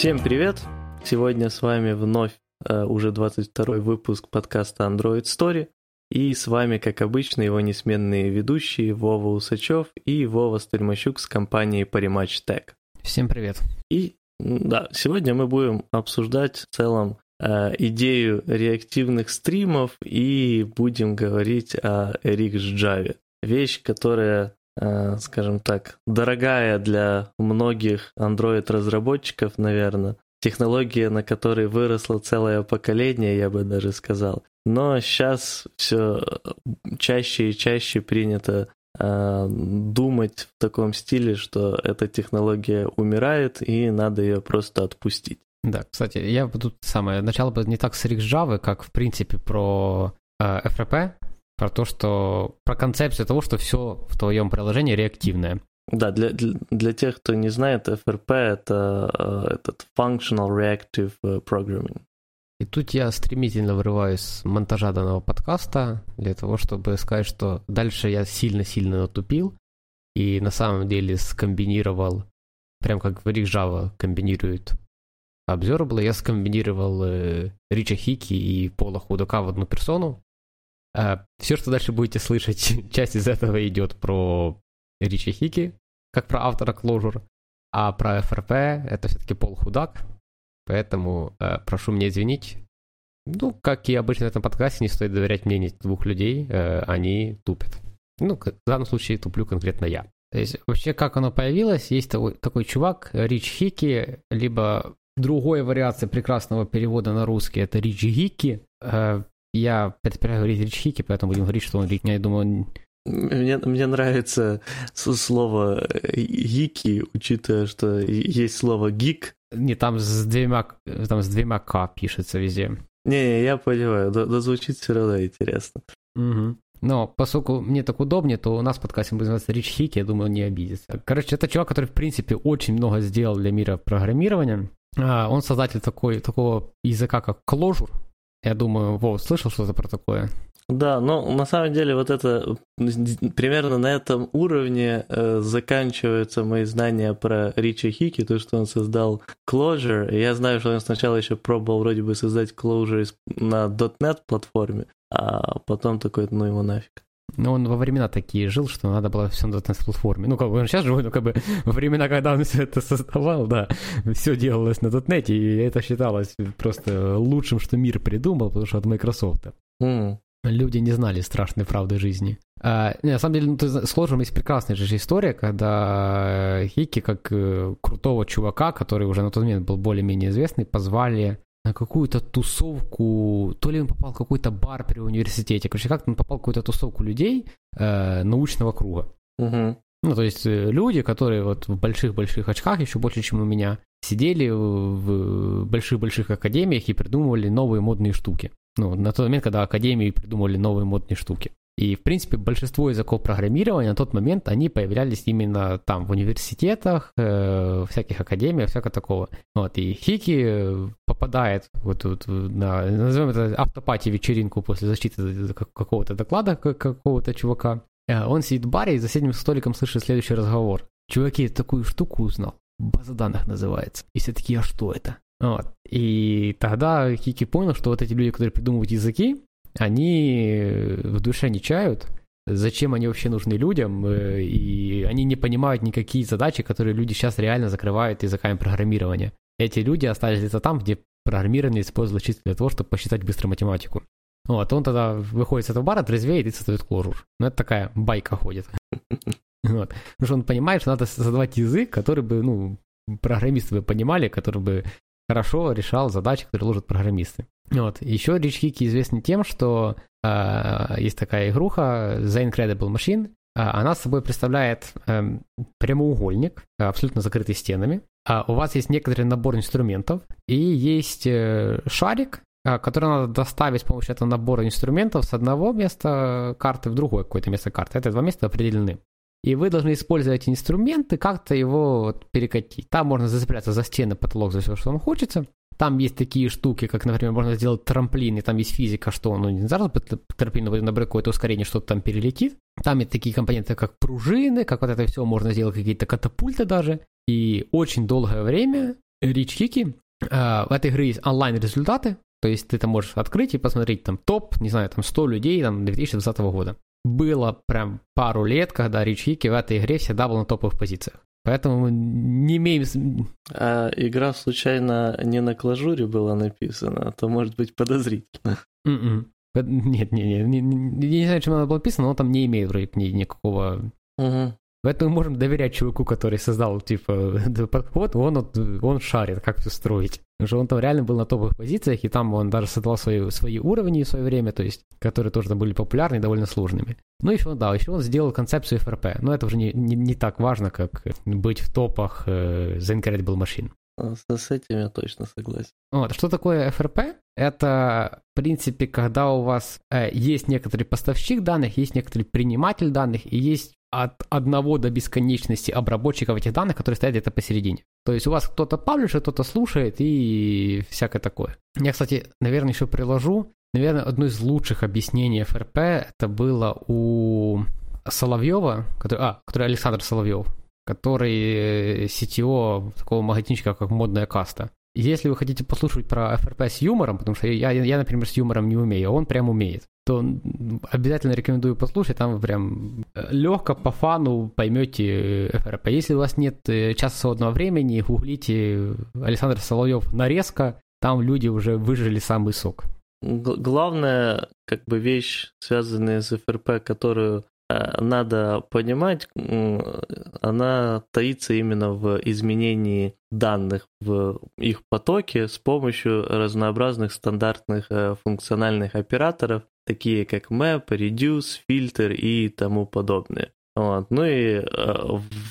Всем привет! Сегодня с вами вновь уже 22-й выпуск подкаста Android Story. И с вами, как обычно, его несменные ведущие Вова Усачев и Вова Стельмащук с компанией Parimatch Tech. Всем привет! И да, сегодня мы будем обсуждать в целом идею реактивных стримов и будем говорить о RxJava. Вещь, которая, скажем так, дорогая для многих Android-разработчиков, наверное. Технология, на которой выросло целое поколение, я бы даже сказал. Но сейчас все чаще и чаще принято думать в таком стиле, что эта технология умирает и надо ее просто отпустить. Да, кстати, я бы тут самое начало бы не так с RxJava, как в принципе про FRP, про то, что про концепцию того, что все в твоем приложении реактивное. Да, для тех, кто не знает, FRP — это этот Functional Reactive Programming. И тут я стремительно вырываюсь с монтажа данного подкаста для того, чтобы сказать, что дальше я сильно-сильно натупил и на самом деле скомбинировал, прям как в RxJava комбинирует Observable, я скомбинировал Рича Хикки и Пола Худака в одну персону. Все, что дальше будете слышать, часть из этого идет про Рича Хикки, как про автора Clojure, а про FRP это все-таки Пол Худак, поэтому прошу меня извинить. Ну, как и обычно в этом подкасте, не стоит доверять мнению двух людей, они тупят. Ну, в данном случае туплю конкретно я. То есть, вообще, как оно появилось, есть такой чувак, Рич Хикки, либо другой вариации прекрасного перевода на русский, это Рич Хикки. Я предпочитаю говорить Рич Хикки, поэтому будем говорить, что он Рич. Я думаю, он... Мне нравится слово «гики», учитывая, что есть слово «гик». Не, там с двумя «к» пишется везде. Не, я понимаю, но звучит все равно интересно. Угу. Но поскольку мне так удобнее, то у нас в подкасте будет называться Рич Хикки, я думаю, он не обидится. Короче, это чувак, который, в принципе, очень много сделал для мира программирования. Он создатель такого языка, как Clojure. Я думаю, Вов, слышал что-то про такое? Да, но на самом деле вот это, примерно на этом уровне заканчиваются мои знания про Рича Хикки, то, что он создал Clojure. Я знаю, что он сначала еще пробовал вроде бы создать Clojure на .NET платформе, а потом такой, ну его нафиг. Но он во времена такие жил, что надо было все на .NET платформе. Ну, как бы он сейчас живой, но как бы во времена, когда он все это создавал, да, все делалось на .NET, и это считалось просто лучшим, что мир придумал, потому что от Microsoft. Люди не знали страшной правды жизни. На самом деле, с Clojure есть прекрасная же история, когда Хикки, как крутого чувака, который уже на тот момент был более-менее известный, позвали на какую-то тусовку, то ли он попал в какой-то бар при университете, короче, как-то он попал в какую-то тусовку людей научного круга. Угу. Ну, то есть люди, которые вот в больших-больших очках, еще больше, чем у меня, сидели в больших-больших академиях и придумывали новые модные штуки. Ну, на тот момент, когда академии придумывали новые модные штуки. И, в принципе, большинство языков программирования на тот момент, они появлялись именно там, в университетах, всяких академиях, всякого такого. Вот, и Хикки попадает вот на, назовем это, автопати-вечеринку после защиты какого-то доклада какого-то чувака. Он сидит в баре и за соседним столиком слышит следующий разговор. Чуваки, такую штуку узнал. База данных называется. И все такие, а что это? Вот. И тогда Хикки понял, что вот эти люди, которые придумывают языки, они в душе не чают, зачем они вообще нужны людям, и они не понимают никакие задачи, которые люди сейчас реально закрывают языками программирования. Эти люди остались где-то там, где программирование использовалось чисто для того, чтобы посчитать быстро математику. Вот, он тогда выходит с этого бара, трезвеет и создает Clojure. Ну, это такая байка ходит. Вот. Потому что он понимает, что надо создавать язык, который бы, ну, программисты бы понимали, который бы хорошо решал задачи, которые ложат программисты. Вот. Еще Рич Хикки известен тем, что есть такая игруха The Incredible Machine. Она собой представляет прямоугольник, абсолютно закрытый стенами. У вас есть некоторый набор инструментов и есть шарик, который надо доставить с помощью этого набора инструментов с одного места карты в другое какое-то место карты. Это два места определены. И вы должны использовать эти инструменты, как-то его вот перекатить. Там можно зацепляться за стены, потолок, за все, что вам хочется. Там есть такие штуки, как, например, можно сделать трамплин, и там есть физика, что он, ну, не сразу трамплин, например, какое-то ускорение, что-то там перелетит. Там есть такие компоненты, как пружины, как вот это все, можно сделать какие-то катапульты даже. И очень долгое время Рич Хикки. В этой игры есть онлайн-результаты, то есть ты там можешь открыть и посмотреть там топ, не знаю, там 100 людей там 2020 года. Было прям пару лет, когда Рич Хикки в этой игре всегда был на топовых позициях. Поэтому не имеем... А игра, случайно, не на Clojure была написана, а то может быть подозрительно. Нет. Я не знаю, чем она была написана, но там не имеет вроде никакого... Угу. Поэтому мы можем доверять чуваку, который создал, типа, вот он шарит, как все строить. Потому что он там реально был на топовых позициях, и там он даже создал свои уровни в свое время, то есть, которые тоже там были популярны и довольно сложными. Ну, еще он сделал концепцию FRP. Но это уже не так важно, как быть в топах The Incredible Machine. С этим я точно согласен. Вот, что такое FRP? Это, в принципе, когда у вас есть некоторый поставщик данных, есть некоторый приниматель данных, и есть от одного до бесконечности обработчиков этих данных, которые стоят где-то посередине. То есть у вас кто-то паблишит, кто-то слушает и всякое такое. Я, кстати, наверное, еще приложу. Наверное, одно из лучших объяснений ФРП это было у Соловьева, который Александр Соловьев, который CTO такого магазинчика, как «Модная каста». Если вы хотите послушать про FRP с юмором, потому что я, например, с юмором не умею, а он прям умеет, то обязательно рекомендую послушать, там прям легко, по фану поймете FRP. Если у вас нет часа свободного времени, гуглите Александр Соловьев нарезка, там люди уже выжили самый сок. Главная как бы вещь, связанная с FRP, которую надо понимать, она таится именно в изменении данных в их потоке с помощью разнообразных стандартных функциональных операторов, такие как map, reduce, filter и тому подобное. Вот. Ну и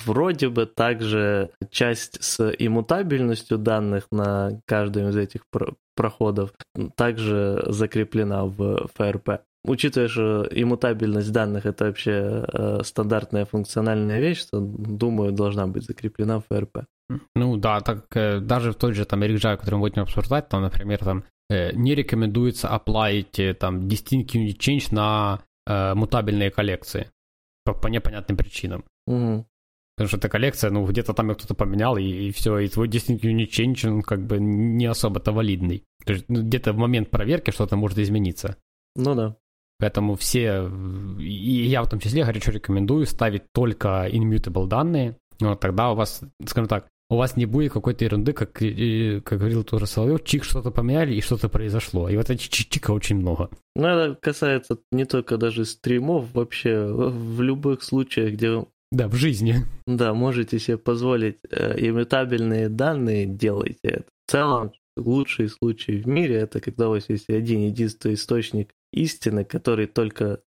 вроде бы также часть с иммутабельностью данных на каждом из этих проходов также закреплена в FRP. Учитывая, что иммутабельность данных – это вообще стандартная функциональная вещь, что, думаю, должна быть закреплена в FRP. Ну да, так даже в той же там RxJava, который мы будем обсуждать, там, например, там, не рекомендуется apply'ить там distinct unit change на мутабельные коллекции по непонятным причинам. Угу. Потому что эта коллекция, ну, где-то там ее кто-то поменял, и все, и твой distinct unit change, он как бы не особо-то валидный. То есть ну, где-то в момент проверки что-то может измениться. Ну да. Поэтому все, и я в том числе горячо рекомендую ставить только immutable данные, но тогда у вас, скажем так, у вас не будет какой-то ерунды, как говорил тоже Соловьев, чик, что-то поменяли и что-то произошло. И вот эти чика очень много. Ну, это касается не только даже стримов, вообще в любых случаях, где... Да, в жизни. Да, можете себе позволить иммутабельные данные, делайте это. В целом, лучший случай в мире, это когда у вас есть один единственный источник истины, который только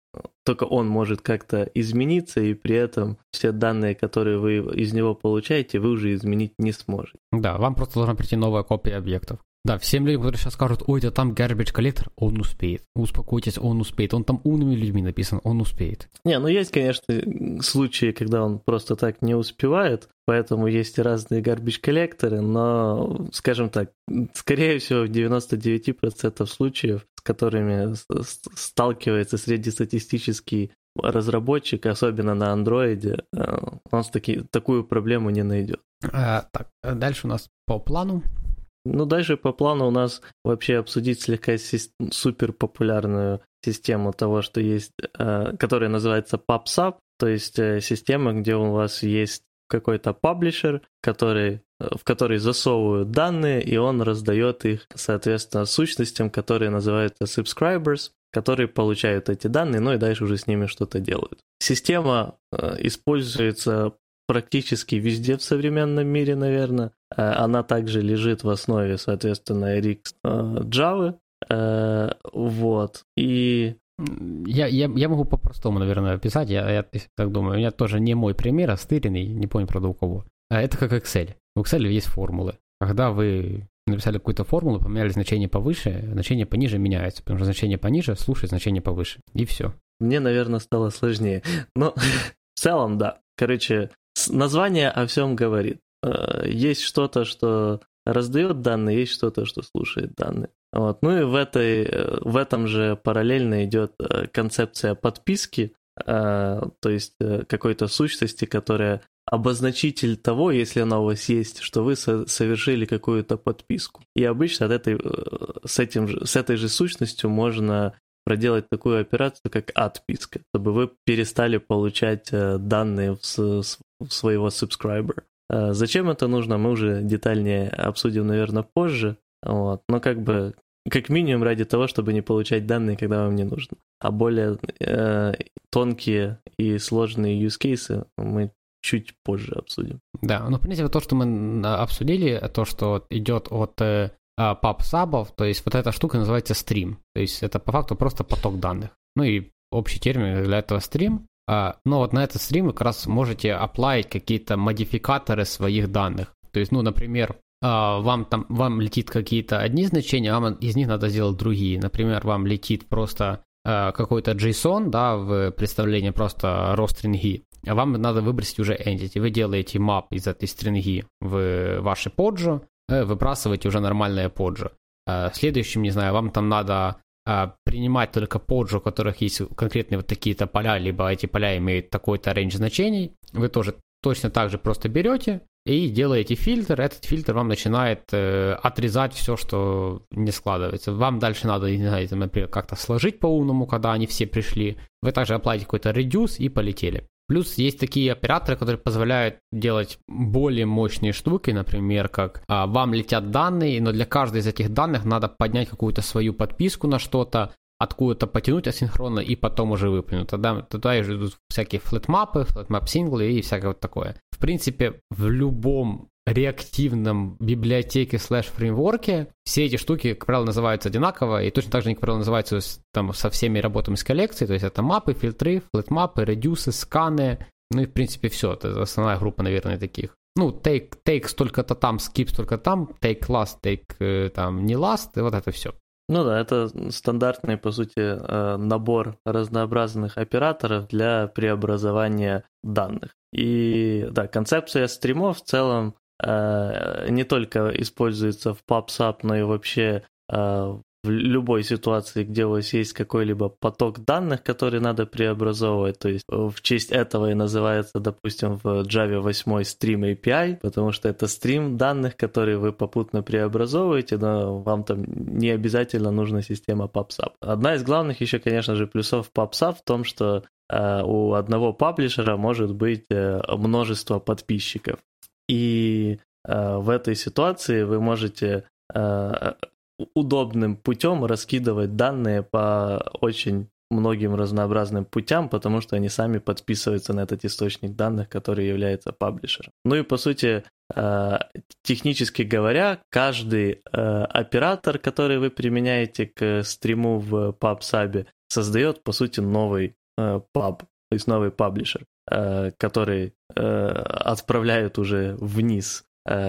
он может как-то измениться, и при этом все данные, которые вы из него получаете, вы уже изменить не сможете. Да, вам просто должна прийти новая копия объектов. Да, всем людям, которые сейчас скажут, ой, да там garbage collector, он успеет. Успокойтесь, он успеет. Он там умными людьми написан, он успеет. Не, ну есть, конечно, случаи, когда он просто так не успевает, поэтому есть разные garbage collector, но, скажем так, скорее всего, в 99% случаев, с которыми сталкивается среднестатистический разработчик, особенно на Android, он такую проблему не найдет. Так, дальше у нас по плану. Ну, дальше по плану у нас вообще обсудить слегка суперпопулярную систему того, что есть, которая называется Pub/Sub, то есть система, где у вас есть какой-то паблишер, в который засовывают данные, и он раздает их, соответственно, сущностям, которые называются subscribers, которые получают эти данные, ну и дальше уже с ними что-то делают. Система используется практически везде в современном мире, наверное. Она также лежит в основе, соответственно, RxJava. Вот. И... Я могу по-простому, наверное, описать. Я так думаю. У меня тоже не мой пример, а стыренный. Не помню, правда, у кого. Это как Excel. У Excel есть формулы. Когда вы написали какую-то формулу, поменяли значение повыше, значение пониже меняется. Потому что значение пониже слушает значение повыше. И все. Мне, наверное, стало сложнее. Но в целом, да. Короче, название о всем говорит. Есть что-то, что раздает данные, есть что-то, что слушает данные. Вот. Ну и в этом же параллельно идет концепция подписки, то есть какой-то сущности, которая обозначитель того, если она у вас есть, что вы совершили какую-то подписку. И обычно с этой же сущностью можно проделать такую операцию, как отписка, чтобы вы перестали получать данные своего subscriber. Зачем это нужно, мы уже детальнее обсудим, наверное, позже. Вот. Но как минимум ради того, чтобы не получать данные, когда вам не нужно. А более тонкие и сложные use-кейсы мы чуть позже обсудим. Да, ну, в принципе, то, что мы обсудили, то, что идет от паб-сабов, то есть вот эта штука называется стрим. То есть это по факту просто поток данных. Ну и общий термин для этого стрим. Но вот на этот стрим вы как раз можете аплаить какие-то модификаторы своих данных. То есть, ну, например, вам летит какие-то одни значения, а вам из них надо сделать другие. Например, вам летит просто какой-то JSON, да, в представлении просто raw стринги, а вам надо выбросить уже entity. Вы делаете map из этой стринги в ваше поджо, выбрасываете уже нормальное поджо. Следующим, не знаю, вам там надо принимать только поджо, у которых есть конкретные вот такие-то поля, либо эти поля имеют такой-то range значений. Вы тоже точно так же просто берете и делаете фильтр. Этот фильтр вам начинает отрезать все, что не складывается. Вам дальше надо, не знаю, там, например, как-то сложить по-умному, когда они все пришли. Вы также оплатите какой-то reduce и полетели. Плюс есть такие операторы, которые позволяют делать более мощные штуки, например, как вам летят данные, но для каждой из этих данных надо поднять какую-то свою подписку на что-то, откуда-то потянуть асинхронно и потом уже выплюнуть. Тогда туда уже идут всякие флетмапы, флетмап-синглы и всякое вот такое. В принципе, в любом реактивном библиотеке /фреймворке все эти штуки, как правило, называются одинаково, и точно так же они, как правило, называются там со всеми работами с коллекцией, то есть это мапы, фильтры, флетмапы, редюсы, сканы, ну и, в принципе, все. Это основная группа, наверное, таких. Ну, take столько-то там, skip столько-то там, take last, take там не last, и вот это все. Ну да, это стандартный, по сути, набор разнообразных операторов для преобразования данных. И да, концепция стримов в целом не только используется в Pub/Sub, но и вообще в любой ситуации, где у вас есть какой-либо поток данных, который надо преобразовывать. То есть в честь этого и называется, допустим, в Java 8 Stream API, потому что это стрим данных, которые вы попутно преобразовываете, но вам там не обязательно нужна система Pub/Sub. Одна из главных еще, конечно же, плюсов Pub/Sub в том, что у одного паблишера может быть множество подписчиков. И в этой ситуации вы можете удобным путем раскидывать данные по очень многим разнообразным путям, потому что они сами подписываются на этот источник данных, который является паблишером. Ну и по сути, технически говоря, каждый оператор, который вы применяете к стриму в Pub/Sub, создает по сути новый паб, то есть новый паблишер, который отправляет уже вниз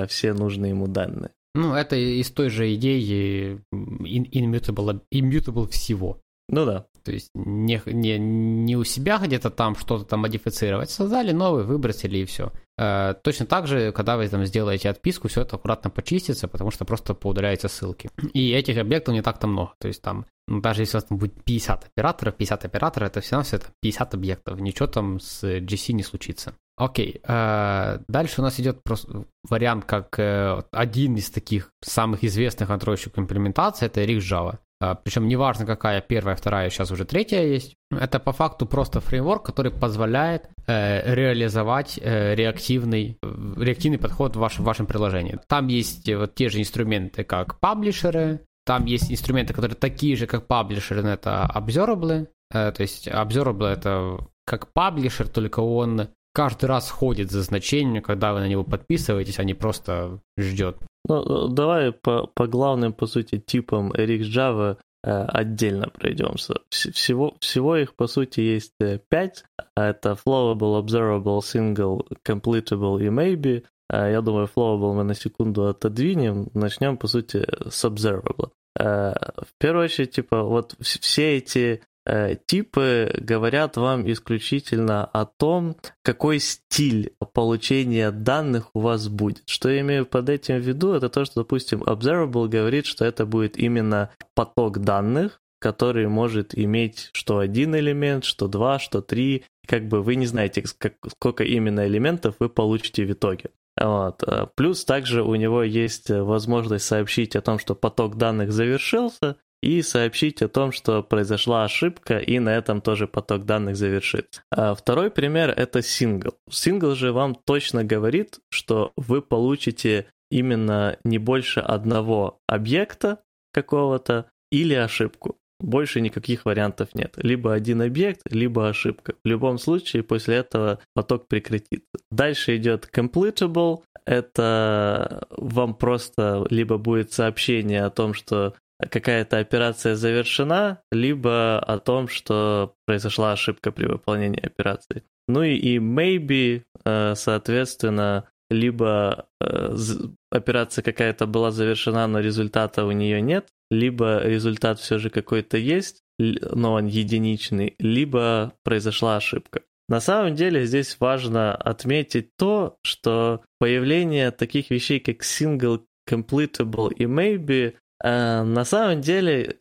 все нужные ему данные. Ну, это из той же идеи immutable всего. Ну да. То есть не у себя где-то там что-то там модифицировать. Создали новый, выбросили и все. Точно так же, когда вы там сделаете отписку, все это аккуратно почистится, потому что просто поудаляются ссылки. И этих объектов не так-то много. То есть там, ну, даже если у вас там будет 50 операторов, это все это 50 объектов. Ничего там с GC не случится. Окей, дальше у нас идет просто вариант, как один из таких самых известных антройщиков имплементации, это RxJava. Причем неважно, какая первая, вторая, сейчас уже третья есть. Это по факту просто фреймворк, который позволяет реализовать реактивный подход в вашем приложении. Там есть вот те же инструменты, как паблишеры, там есть инструменты, которые такие же, как паблишеры, но это Observable. То есть Observable это как паблишер, только он каждый раз ходит за значением, когда вы на него подписываетесь, а не просто ждет. Ну, давай по главным, по сути, типам RxJava отдельно пройдемся. Всего их, по сути, есть 5. Это Flowable, Observable, Single, Completable и Maybe. Я думаю, Flowable мы на секунду отодвинем. Начнем, по сути, с Observable. В первую очередь, типа, вот все эти типы говорят вам исключительно о том, какой стиль получения данных у вас будет. Что я имею под этим в виду, это то, что, допустим, Observable говорит, что это будет именно поток данных, который может иметь что один элемент, что два, что три. Как бы вы не знаете, сколько именно элементов вы получите в итоге. Вот. Плюс также у него есть возможность сообщить о том, что поток данных завершился, и сообщить о том, что произошла ошибка, и на этом тоже поток данных завершится. Второй пример — это Single. Single же вам точно говорит, что вы получите именно не больше одного объекта какого-то или ошибку. Больше никаких вариантов нет. Либо один объект, либо ошибка. В любом случае, после этого поток прекратится. Дальше идет Completable. Это вам просто либо будет сообщение о том, что какая-то операция завершена, либо о том, что произошла ошибка при выполнении операции. Ну и Maybe, соответственно, либо операция какая-то была завершена, но результата у нее нет, либо результат все же какой-то есть, но он единичный, либо произошла ошибка. На самом деле здесь важно отметить то, что появление таких вещей, как Single, Completable и Maybe, на самом деле,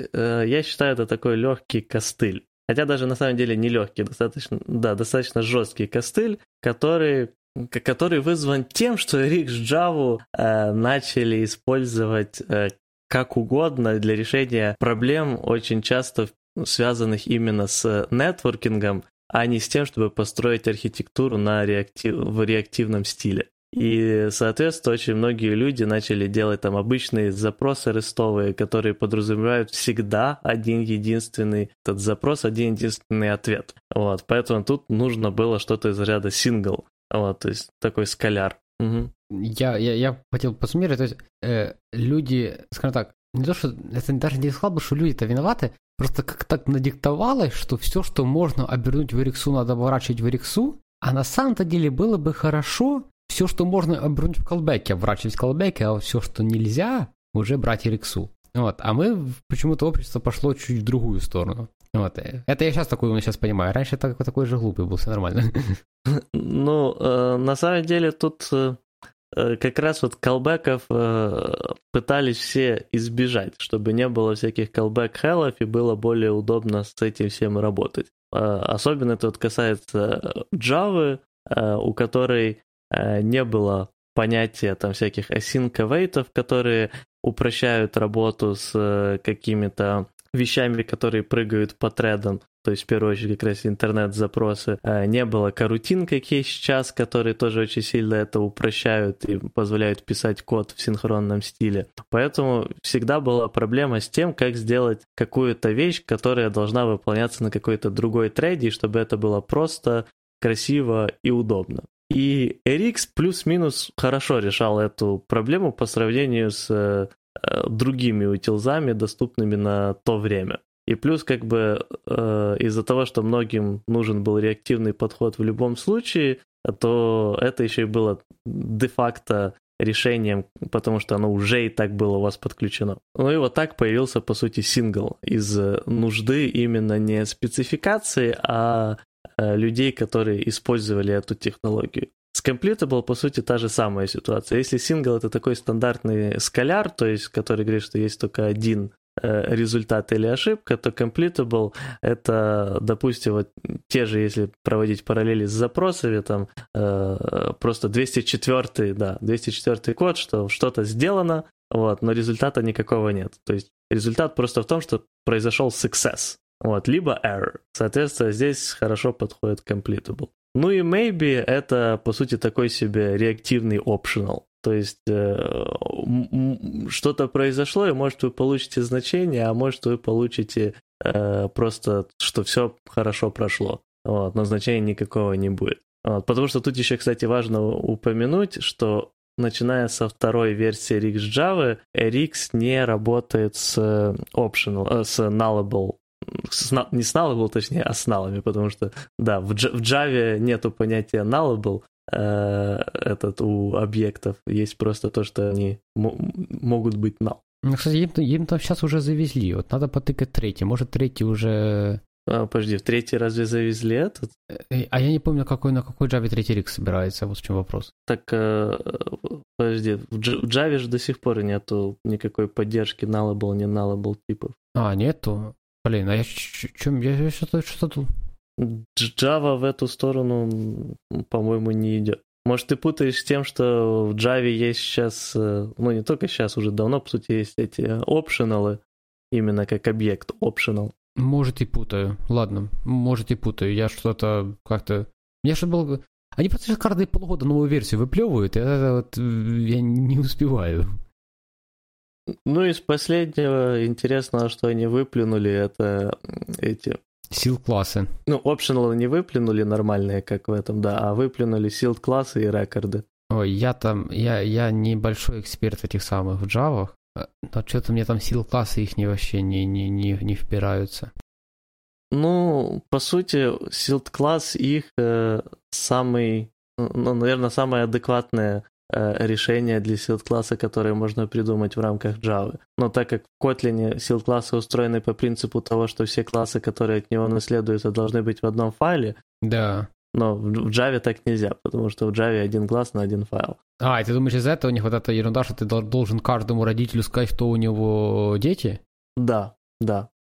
я считаю, это такой легкий костыль. Хотя даже на самом деле не легкий, достаточно жесткий костыль, который вызван тем, что RxJava начали использовать как угодно для решения проблем, очень часто связанных именно с нетворкингом, а не с тем, чтобы построить архитектуру в реактивном стиле. И, соответственно, очень многие люди начали делать там обычные запросы рестовые, которые подразумевают всегда один-единственный этот запрос, один-единственный ответ. Вот, поэтому тут нужно было что-то из ряда Single. Вот, то есть такой скаляр. Угу. Я хотел посуммировать, то есть люди, скажем так, не то, что это даже не слабо, что люди-то виноваты, просто как так надиктовалось, что все, что можно обернуть в Rx, надо оборачивать в Rx, а на самом-то деле было бы хорошо все, что можно обернуть в колбеке, оборачивать в колбеке, а все, что нельзя, уже брать Rx. Вот. А мы, почему-то общество пошло чуть в другую сторону. Вот. Это я сейчас понимаю. Раньше я такой же глупый был, все нормально. Ну, на самом деле тут как раз вот колбеков пытались все избежать, чтобы не было всяких колбек-хеллов и было более удобно с этим всем работать. Особенно это вот касается Java, у которой не было понятия там всяких async-await, которые упрощают работу с какими-то вещами, которые прыгают по тредам, то есть в первую очередь как раз интернет-запросы. Не было корутин, как есть сейчас, которые тоже очень сильно это упрощают и позволяют писать код в синхронном стиле. Поэтому всегда была проблема с тем, как сделать какую-то вещь, которая должна выполняться на какой-то другой треде, чтобы это было просто, красиво и удобно. И Rx плюс-минус хорошо решал эту проблему по сравнению с другими утилзами, доступными на то время. И плюс как бы из-за того, что многим нужен был реактивный подход в любом случае, то это еще и было де-факто решением, потому что оно уже и так было у вас подключено. Ну и вот так появился, по сути, Single из нужды именно не спецификации, а людей, которые использовали эту технологию. С Completable, по сути, та же самая ситуация. Если Single — это такой стандартный скаляр, то есть, который говорит, что есть только один результат или ошибка, то Completable — это, допустим, вот те же, если проводить параллели с запросами, там просто 204-й код, что что-то сделано, вот, но результата никакого нет. То есть результат просто в том, что произошел success. Вот, либо error. Соответственно, здесь хорошо подходит Completable. Ну и Maybe — это, по сути, такой себе реактивный optional. То есть что-то произошло, и, может, вы получите значение, а может, вы получите просто, что все хорошо прошло. Вот, но значения никакого не будет. Вот, потому что тут еще, кстати, важно упомянуть, что начиная со второй версии RxJava, Rx не работает с nullable. Не с nullable, точнее, а с наллами, потому что, да, в Java нету понятия nullable, этот у объектов, есть просто то, что они могут быть null. Ну, кстати, им там сейчас уже завезли, вот надо потыкать третий, может, третий уже... Подожди, в третий разве завезли этот? А я не помню, на какой Java 3 Rx собирается, вот в чем вопрос. Так, подожди, в Java же до сих пор нету никакой поддержки nullable, не nullable типов. А, нету? Блин, а я чем? Я что-то... Java в эту сторону, по-моему, не идет. Может, ты путаешь с тем, что в Java есть сейчас, ну не только сейчас, уже давно, по сути, есть эти optional'ы, именно как объект optional. Может, и путаю. Ладно, может, и путаю. Я что-то как-то... Мне что-то было... Они просто сейчас каждые полгода новую версию выплевывают, и это вот я не успеваю. Ну, из последнего интересного, что они выплюнули, это эти... Sealed-классы. Ну, optional не выплюнули нормальные, как в этом, да, а выплюнули Sealed-классы и рекорды. Ой, я небольшой эксперт в этих самых Java, но что-то мне там Sealed-классы их вообще не впираются. Ну, по сути, Sealed-класс их самое адекватное решение для Sealed-класса, которое можно придумать в рамках Java. Но так как в Kotlin Sealed-классы устроены по принципу того, что все классы, которые от него наследуются, должны быть в одном файле, да. Но в Java так нельзя, потому что в Java один класс на один файл. А, и ты думаешь, из-за этого у них вот эта ерунда, что ты должен каждому родителю сказать, кто у него дети? Да.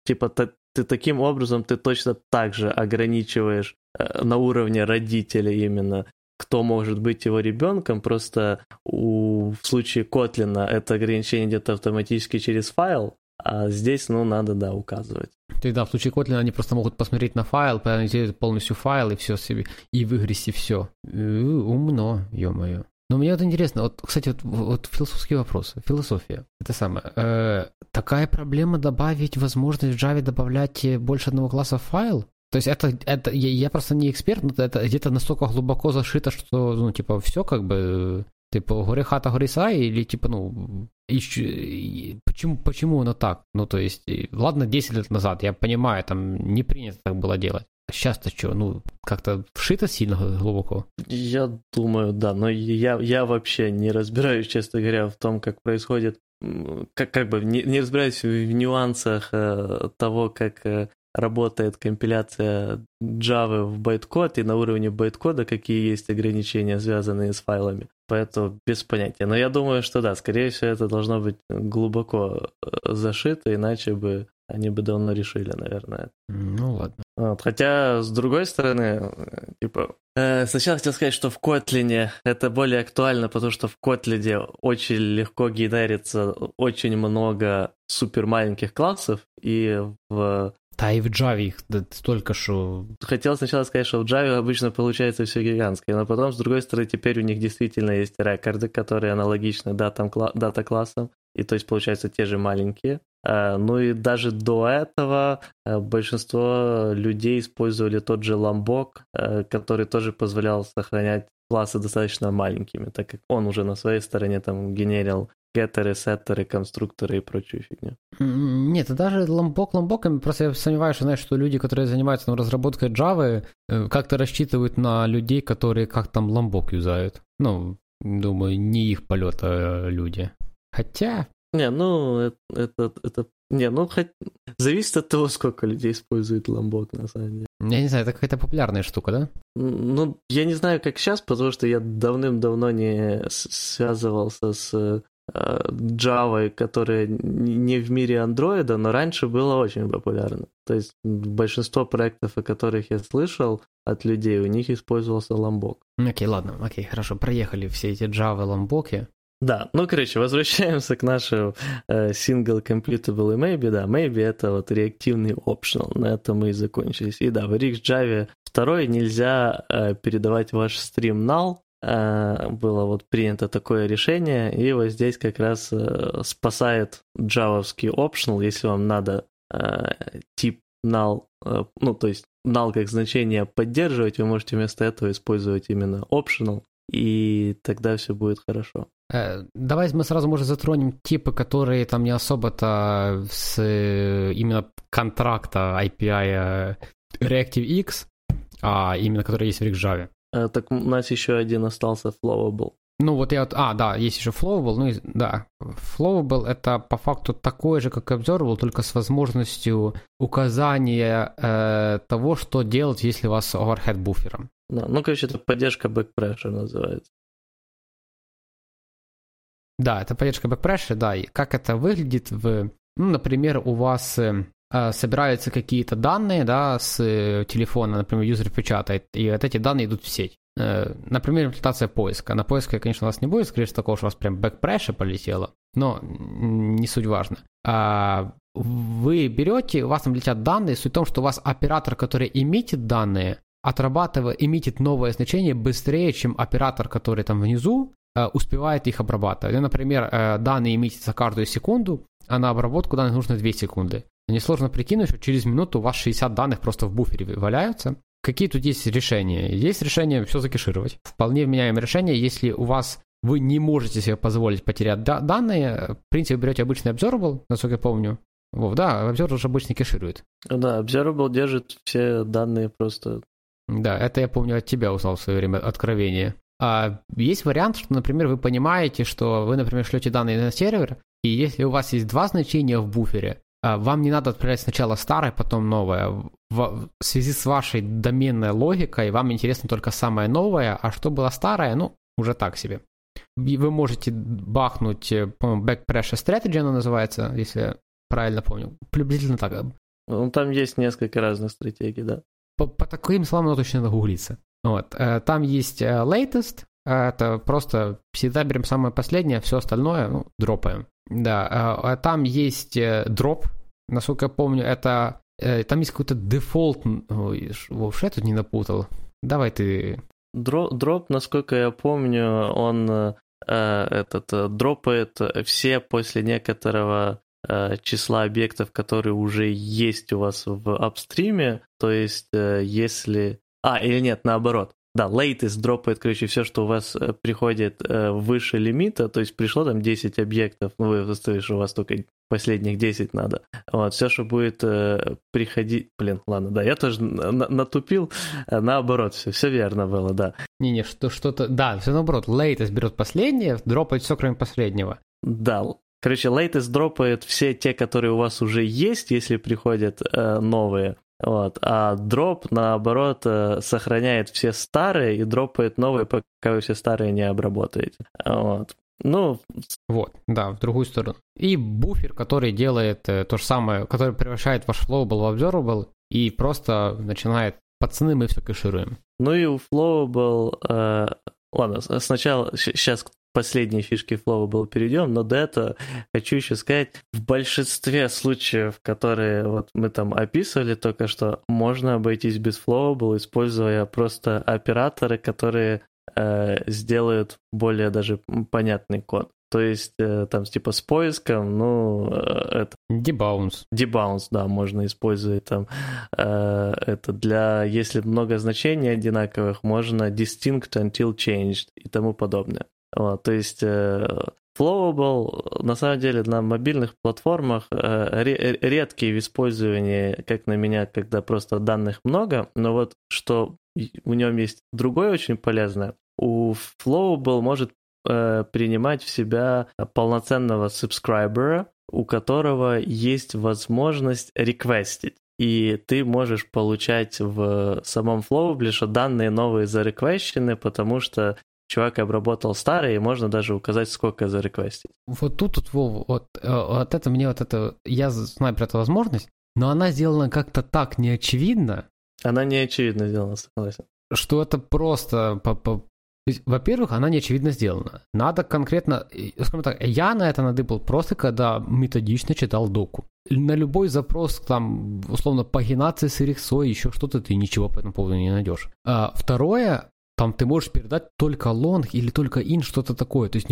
Типа ты таким образом ты точно так же ограничиваешь на уровне родителя именно, кто может быть его ребенком, просто в случае Котлина это ограничение идет автоматически через файл, а здесь, надо, да, указывать. То есть, да, в случае Котлина они просто могут посмотреть на файл, проанализировать полностью файл и все себе, и выгрести все. Умно, ё-моё. Но мне вот интересно, кстати, философский вопрос, философия, это самое. Такая проблема добавить возможность в Java добавлять больше одного класса в файл? То есть это я просто не эксперт, но это где-то настолько глубоко зашито, что, все как бы, гори хата, гори сарай, или, почему оно так? Ну, то есть, ладно, 10 лет назад, я понимаю, там не принято так было делать. А сейчас-то что, как-то вшито сильно глубоко? Я думаю, да, но я вообще не разбираюсь, честно говоря, в том, как происходит, как бы не разбираюсь в нюансах того, как... работает компиляция Java в байткод, и на уровне байткода какие есть ограничения, связанные с файлами. Поэтому без понятия. Но я думаю, что да, скорее всего, это должно быть глубоко зашито, иначе бы они бы давно решили, наверное. Ну ладно. Вот. Хотя, с другой стороны, сначала хотел сказать, что в Kotlin это более актуально, потому что в Kotlin очень легко генерится очень много супермаленьких классов, и в да, и в Java их столько, что... Хотел сначала сказать, что в Java обычно получается все гигантское, но потом, с другой стороны, теперь у них действительно есть рекорды, которые аналогичны дата-классам, и то есть, получается, те же маленькие. Ну и даже до этого большинство людей использовали тот же Lombok, который тоже позволял сохранять классы достаточно маленькими, так как он уже на своей стороне там генерил геттеры, сеттеры, конструкторы и прочую фигню. Нет, даже ламбоками, просто я сомневаюсь, что люди, которые занимаются разработкой Java, как-то рассчитывают на людей, которые как там ламбок юзают. Думаю, не их полет, а люди. Хотя... зависит от того, сколько людей использует ламбок, на самом деле. Я не знаю, это какая-то популярная штука, да? Я не знаю, как сейчас, потому что я давным-давно не связывался с Java, которая не в мире Android, но раньше было очень популярно. То есть большинство проектов, о которых я слышал от людей, у них использовался Lombok. Окей, хорошо, проехали все эти Java Lomboki. Да, возвращаемся к нашему Single, Completable и Maybe. Да, Maybe это вот реактивный optional, на этом мы и закончились. И да, в RxJava 2 нельзя передавать ваш стрим null, было принято такое решение, и здесь как раз спасает джавовский optional, если вам надо тип null, то есть null как значение поддерживать, вы можете вместо этого использовать именно optional, и тогда все будет хорошо. Давай мы сразу, может, затронем типы, которые там не особо-то с именно контракта API ReactiveX, а именно которые есть в RxJava. Так у нас еще один остался Flowable. Есть еще Flowable, Flowable это по факту такой же, как Observable, только с возможностью указания того, что делать, если у вас overhead буфером. Да, это поддержка backpressure называется. Да, это поддержка backpressure, да, и как это выглядит в, например, у вас собираются какие-то данные, да, с телефона, например, юзер печатает, и вот эти данные идут в сеть. Например, имплементация поиска. На поиске, конечно, у вас не будет, скорее всего, такого, что у вас прям бэкпрэша полетело, но не суть важно. Вы берете, у вас там летят данные, суть в том, что у вас оператор, который эмитит данные, отрабатывает, эмитит новое значение быстрее, чем оператор, который там внизу, успевает их обрабатывать. Например, данные эмитятся каждую секунду, а на обработку данных нужно 2 секунды. Несложно прикинуть, что через минуту у вас 60 данных просто в буфере валяются. Какие тут есть решения? Есть решение все закешировать. Вполне вменяемое решение, если у вас вы не можете себе позволить потерять данные, в принципе, вы берете обычный Observable, насколько я помню. Вов, да, Observable уже обычно кеширует. Да, Observable держит все данные просто. Да, это я помню от тебя узнал в свое время откровение. Есть вариант, что, например, вы понимаете, что вы, например, шлете данные на сервер, и если у вас есть 2 значения в буфере, вам не надо отправлять сначала старое, потом новое. В связи с вашей доменной логикой вам интересно только самое новое, а что было старое, ну, уже так себе. И вы можете бахнуть, по-моему, backpressure strategy она называется, если я правильно помню. Приблизительно так. Ну, там есть несколько разных стратегий, да. По таким словам надо точно нагуглиться. Вот. Там есть latest, это просто всегда берем самое последнее, все остальное, ну, дропаем. Да, там есть drop, насколько я помню, это там есть какой-то дефолт. Вообще я тут не напутал. Давай ты. Дроп, насколько я помню, он дропает все после некоторого числа объектов, которые уже есть у вас в апстриме. То есть, если... или нет, наоборот. Да, latest дропает, короче, все, что у вас приходит выше лимита, то есть пришло там 10 объектов, ну, вы выставите, что у вас только последних 10 надо. Вот, все, что будет приходить... Блин, ладно, да, я тоже натупил, наоборот, все верно было, да. Не-не, что-то... Да, все наоборот, latest берет последнее, дропает все, кроме последнего. Да, короче, latest дропает все те, которые у вас уже есть, если приходят новые. Вот. А дроп, наоборот, сохраняет все старые и дропает новые, пока вы все старые не обработаете. Вот. Ну... Вот, да, в другую сторону. И буфер, который делает то же самое, который превращает ваш Flowable в Observable и просто начинает... Пацаны, мы все кэшируем. Ну и у Flowable... Ладно, сначала... Сейчас... последние фишки Flowable перейдем, но до этого хочу еще сказать, в большинстве случаев, которые вот мы там описывали только что, можно обойтись без Flowable, используя просто операторы, которые сделают более даже понятный код. То есть там типа с поиском, ну, это... Debounce. Debounce, да, можно использовать там. Это для, если много значений одинаковых, можно distinct until changed и тому подобное. Вот, то есть Flowable на самом деле на мобильных платформах редкий в использовании, как на меня, когда просто данных много, но вот что в нем есть другое очень полезное, у Flowable может принимать в себя полноценного сабскрайбера, у которого есть возможность реквестить. И ты можешь получать в самом Flowable, что данные новые зареквещены, потому что чувак обработал старые, и можно даже указать, сколько зареквестить. Вот тут, Вова, вот это мне вот это... Я знаю про эту возможность, но она сделана как-то так неочевидно. Она неочевидно сделана, согласен. Что это просто... Во-первых, она неочевидно сделана. Надо конкретно... Скажем так, я на это надыбал просто, когда методично читал доку. На любой запрос, там, условно, пагинации с рексой, еще что-то, ты ничего по этому поводу не найдешь. А второе... Там ты можешь передать только long или только in, что-то такое. То есть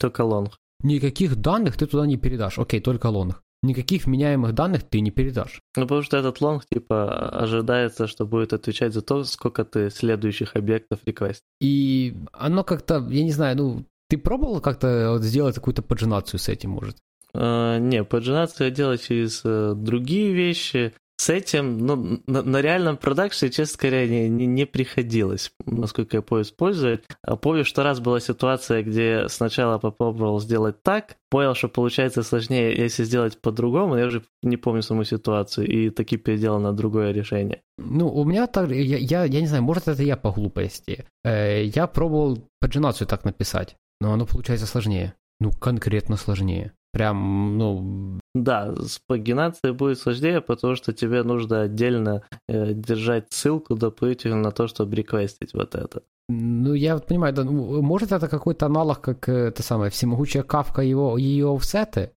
только long. Никаких данных ты туда не передашь. Окей, только long. Никаких вменяемых данных ты не передашь. Ну, потому что этот long, типа, ожидается, что будет отвечать за то, сколько ты следующих объектов реквестишь. И оно как-то, я не знаю, ну, ты пробовал как-то вот сделать какую-то поджинацию с этим, может? Не, поджинацию я делаю через другие вещи. С этим, ну, на реальном продакшне, честно говоря, не приходилось, насколько я помню, использовать. Помню, что раз была ситуация, где сначала попробовал сделать так, понял, что получается сложнее, если сделать по-другому, я уже не помню саму ситуацию, и таки переделал на другое решение. Ну, у меня так, я не знаю, может, это я по глупости. Я пробовал поджинацию так написать, но оно получается сложнее. Ну, конкретно сложнее. прям, ну... Да, с пагинацией будет сложнее, потому что тебе нужно отдельно держать ссылку дополнительно на то, чтобы реквестить вот это. Ну, я вот понимаю, да, может это какой-то аналог, как это самое, всемогучая Кавка, ее офсеты?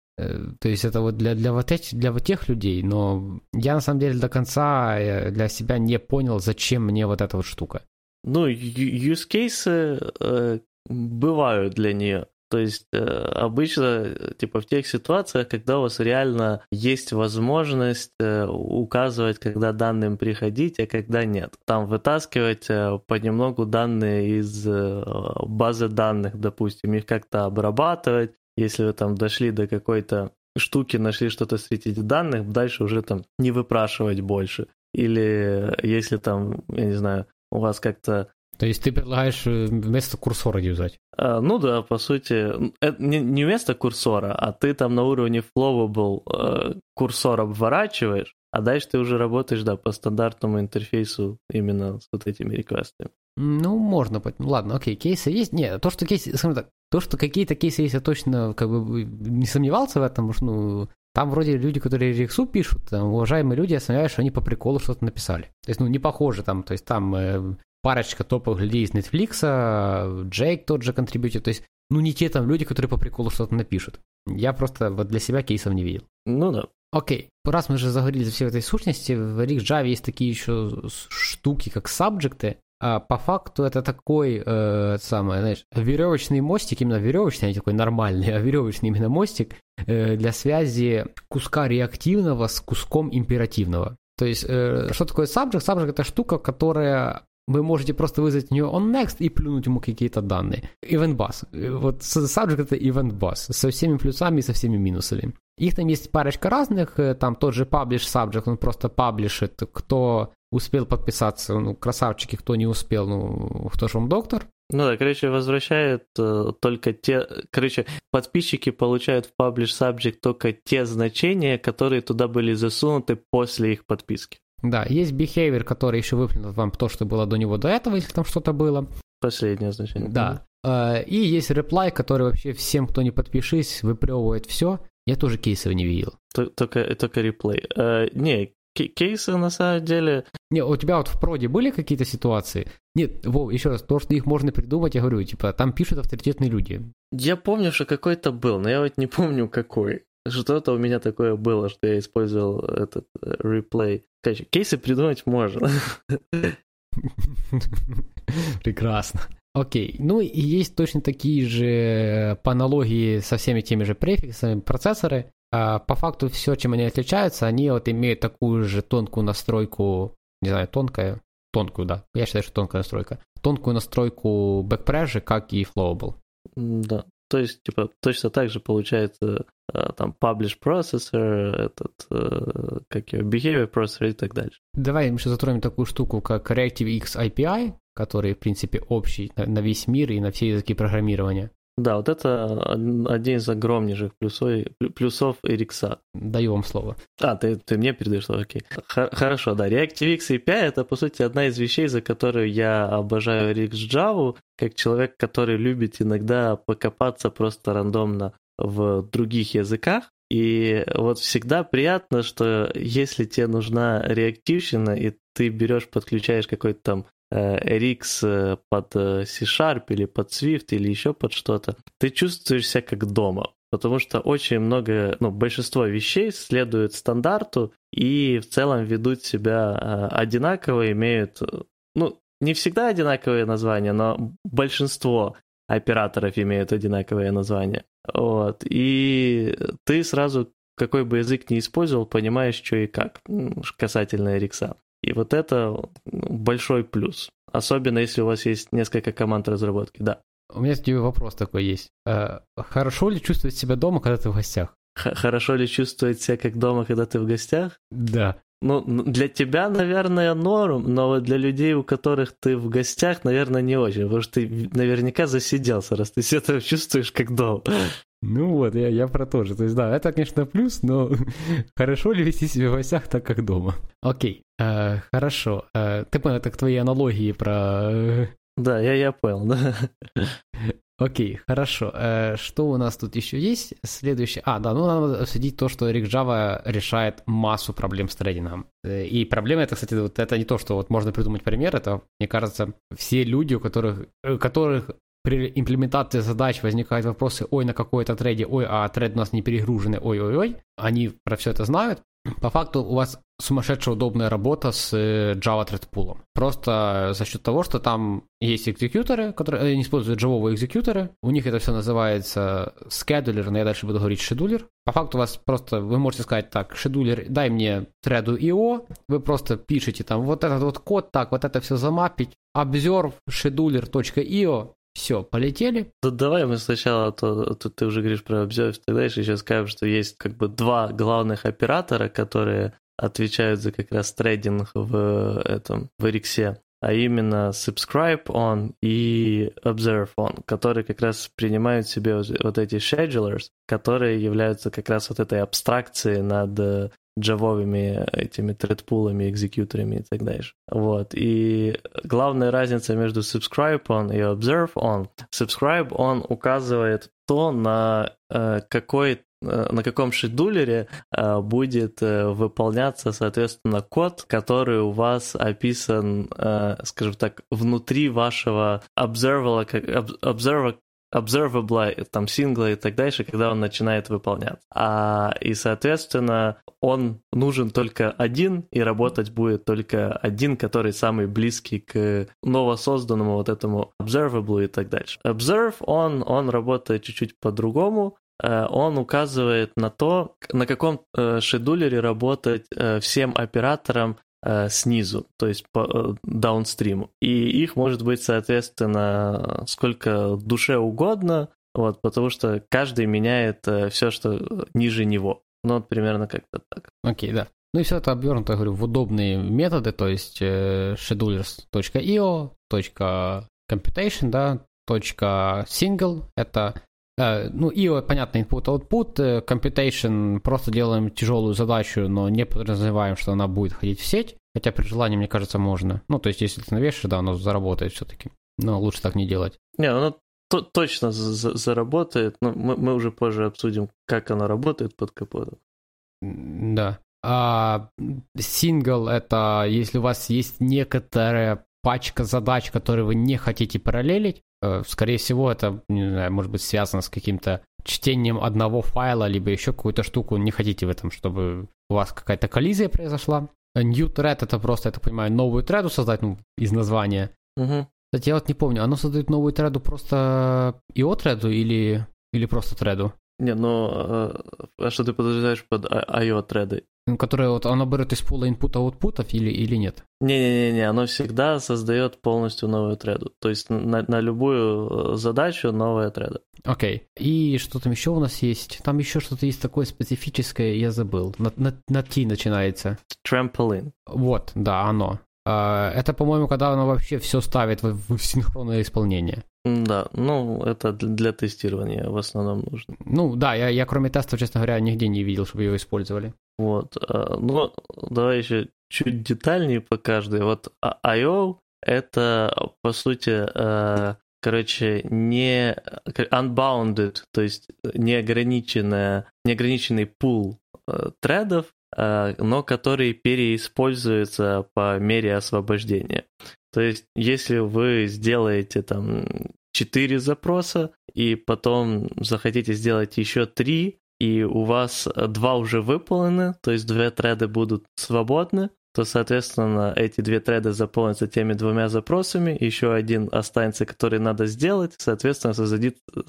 То есть это вот для вот тех людей, но я на самом деле до конца для себя не понял, зачем мне вот эта вот штука. Ну, юзкейсы бывают для нее. То есть обычно типа в тех ситуациях, когда у вас реально есть возможность указывать, когда данным приходить, а когда нет. Там вытаскивать понемногу данные из базы данных, допустим, их как-то обрабатывать. Если вы там дошли до какой-то штуки, нашли что-то среди данных, дальше уже там не выпрашивать больше. Или если там, я не знаю, у вас как-то... То есть ты предлагаешь вместо курсора юзать? Ну да, по сути. Не вместо курсора, а ты там на уровне Flowable курсор обворачиваешь, а дальше ты уже работаешь, да, по стандартному интерфейсу именно с вот этими реквестами. Ну, можно. Ладно, окей, кейсы есть. Нет, то, что кейсы, скажем так, то, что какие-то кейсы есть, я точно как бы не сомневался в этом, потому что, ну, там вроде люди, которые Rx пишут, там, уважаемые люди, я сомневаюсь, что они по приколу что-то написали. То есть, ну, не похоже там, то есть там парочка топовых людей из Netflix, Джейк тот же контрибьютер, то есть, ну, не те там люди, которые по приколу что-то напишут. Я просто вот для себя кейсов не видел. Ну да. Окей, раз мы же заговорили за все этой сущности, в RxJava есть такие еще штуки, как сабжекты. А по факту это такой, знаешь, веревочный мостик, именно веревочный, а не такой нормальный, а веревочный именно мостик для связи куска реактивного с куском императивного. То есть, что такое subject? Subject — это штука, которая вы можете просто вызвать в нее onNext и плюнуть ему какие-то данные. Event bus. Вот subject — это event bus со всеми плюсами и со всеми минусами. Их там есть парочка разных, там тот же publish subject, он просто паблишит, кто успел подписаться, ну, красавчики, кто не успел, ну, кто же он доктор. Ну да, короче, возвращает только те, короче, подписчики получают в publish subject только те значения, которые туда были засунуты после их подписки. Да, есть behavior, который еще выплюнул вам то, что было до него до этого, если там что-то было. Последнее значение. Да. И есть reply, который вообще всем, кто не подпишись, выплевывает все. Я тоже кейсов не видел. Только реплей. Не, кейсы на самом деле... Не, у тебя вот в проде были какие-то ситуации? Нет, Вов, еще раз, то, что их можно придумать, я говорю, типа, там пишут авторитетные люди. Я помню, что какой-то был, но я вот не помню, какой. Что-то у меня такое было, что я использовал этот реплей. Короче, кейсы придумать можно. Прекрасно. Окей, ну и есть точно такие же, по аналогии со всеми теми же префиксами, процессоры. По факту все, чем они отличаются, они вот имеют такую же тонкую настройку, не знаю, тонкую, да, я считаю, что тонкая настройка, тонкую настройку backpressure, как и Flowable. Да, то есть, типа, точно так же получается там publish processor, этот, как его, behavior processor и так дальше. Давай мы еще затронем такую штуку, как ReactiveX API, который, в принципе, общий на весь мир и на все языки программирования. Да, вот это один из огромнейших плюсов Rx'а. Даю вам слово. Ты мне передаешь слово, окей. Хорошо, да. ReactiveX API — это, по сути, одна из вещей, за которую я обожаю RxJava, как человек, который любит иногда покопаться просто рандомно в других языках. И вот всегда приятно, что если тебе нужна реактивщина, и ты берешь, подключаешь какой-то там Rx под C-Sharp или под Swift или еще под что-то, ты чувствуешь себя как дома, потому что очень много, ну, большинство вещей следует стандарту и в целом ведут себя одинаково, имеют, ну, не всегда одинаковые названия, но большинство операторов имеют одинаковые названия. Вот. И ты сразу, какой бы язык ни использовал, понимаешь, что и как касательно Rx'а. И вот это большой плюс. Особенно, если у вас есть несколько команд разработки, да. У меня к тебе вопрос такой есть. Хорошо ли чувствовать себя дома, когда ты в гостях? Хорошо ли чувствовать себя как дома, когда ты в гостях? Да. Ну, для тебя, наверное, норм, но вот для людей, у которых ты в гостях, наверное, не очень. Потому что ты наверняка засиделся, раз ты себя чувствуешь как дома. Ну вот, я про то же. То есть, да, это, конечно, плюс, но хорошо ли вести себя в гостях так, как дома? Окей, хорошо. Ты понял, это к твоей аналогии про... Да, я понял, да. Окей, хорошо. Что у нас тут еще есть? Следующее. Надо обсудить то, что RxJava решает массу проблем с трейдингом. И проблема это, кстати, вот это не то, что вот можно придумать пример. Это, мне кажется, все люди, у которых при имплементации задач возникают вопросы: ой, на какой-то трейде, ой, а трейд у нас не перегруженный, ой-ой-ой. Они про все это знают. По факту у вас сумасшедшая удобная работа с Java Thread Pool. Просто за счет того, что там есть экзекьюторы, которые не используют Java экзекьюторы. У них это все называется scheduler, но я дальше буду говорить шедулер. По факту у вас просто, вы можете сказать так: шедулер, дай мне thread IO, вы просто пишете там вот этот вот код, так, вот это все замапить, observe scheduler.io. Все, полетели. Да, давай мы сначала, то ты уже говоришь про обзор, ты дальше еще скажем, что есть как бы два главных оператора, которые отвечают за как раз трейдинг в Rx, а именно subscribe on и observe on, которые как раз принимают в себе вот эти schedulers, которые являются как раз вот этой абстракцией над джавовыми этими тредпулами, экзекьюторами и так дальше. Вот. И главная разница между subscribe on и observe on. Subscribe on указывает то, на каком шедулере будет выполняться, соответственно, код, который у вас описан, скажем так, внутри вашего observable, там, Single и так дальше, когда он начинает выполняться. И, соответственно, он нужен только один, и работать будет только один, который самый близкий к новосозданному вот этому Observable и так дальше. Observe, он работает чуть-чуть по-другому. Он указывает на то, на каком шедулере работать всем операторам снизу, то есть по даунстриму. И их может быть, соответственно, сколько душе угодно, вот, потому что каждый меняет все, что ниже него. Ну, вот примерно как-то так. Окей, да. Ну и все это обвернуто, я говорю, в удобные методы, то есть schedulers.io, .computation, да, .single, это... IO, понятно, input-output, computation, просто делаем тяжелую задачу, но не подразумеваем, что она будет ходить в сеть, хотя при желании, мне кажется, можно. Ну, то есть, если ты навешаешь, да, оно заработает все-таки, но лучше так не делать. Не, оно точно заработает, но мы уже позже обсудим, как оно работает под капотом. Да. Single — это если у вас есть некоторая пачка задач, которые вы не хотите параллелить, скорее всего, это, не знаю, может быть связано с каким-то чтением одного файла, либо еще какую-то штуку, не хотите в этом, чтобы у вас какая-то коллизия произошла. New thread — это просто, я так понимаю, новую треду создать, ну, из названия. Угу. Кстати, я вот не помню, оно создает новую треду просто IO-треду или просто треду? Не, а что ты подразумеваешь под IO-треды? Которое вот оно берет из пула инпута-аутпутов или нет? Не-не-не, оно всегда создает полностью новую треду. То есть на любую задачу новая треда. Окей. И что там еще у нас есть? Там еще что-то есть такое специфическое, я забыл. На T начинается. Trampoline. Вот, да, оно. Это, по-моему, когда оно вообще все ставит в синхронное исполнение. Да, это для тестирования в основном нужно. Я кроме тестов, честно говоря, нигде не видел, чтобы его использовали. Вот, давай еще чуть детальнее по каждой. Вот I.O. это, по сути, не unbounded, то есть неограниченный пул тредов, но который переиспользуется по мере освобождения. То есть, если вы сделаете там 4 запроса, и потом захотите сделать еще 3, и у вас 2 уже выполнены, то есть 2 треда будут свободны, то, соответственно, эти 2 треда заполнятся теми 2 запросами, еще один останется, который надо сделать, соответственно,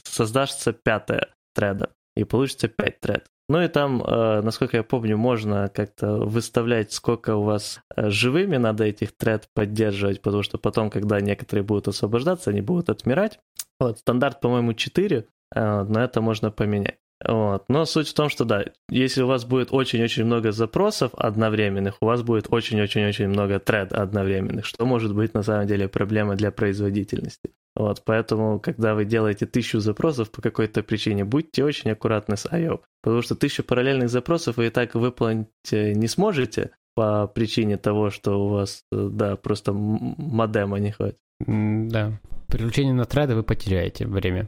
создастся 5 треда, и получится 5 тред. Ну и там, насколько я помню, можно как-то выставлять, сколько у вас живыми надо этих тред поддерживать, потому что потом, когда некоторые будут освобождаться, они будут отмирать. Вот, стандарт, по-моему, 4, но это можно поменять. Вот. Но суть в том, что да, если у вас будет очень-очень много запросов одновременных, у вас будет очень-очень-очень много тред одновременных, что может быть на самом деле проблема для производительности. Вот, поэтому, когда вы делаете 1000 запросов по какой-то причине, будьте очень аккуратны с I.O., потому что 1000 параллельных запросов вы и так выполнить не сможете по причине того, что у вас, да, просто модема не хватит. Да. переключение на треды вы потеряете время.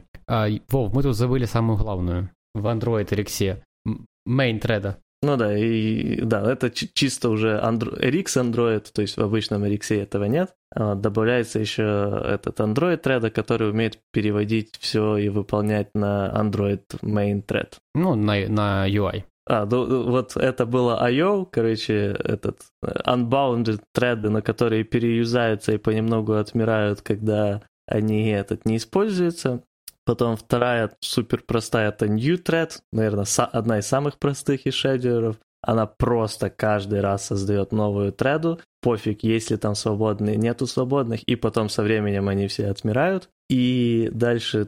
Вов, мы тут забыли самую главную в Android Rx. Main треда. Ну да, и да, это чисто уже Rx Android, то есть в обычном Rx этого нет. Добавляется еще этот Android треда, который умеет переводить все и выполнять на Android main thread. Ну, на UI. Ну, вот это было I.O., короче, этот unbounded треды, на которые переюзаются и понемногу отмирают, когда они не используются. Потом вторая супер простая, это new thread, наверное, одна из самых простых из шедеров. Она просто каждый раз создает новую треду. Пофиг, есть ли там свободные, нету свободных. И потом со временем они все отмирают. И дальше,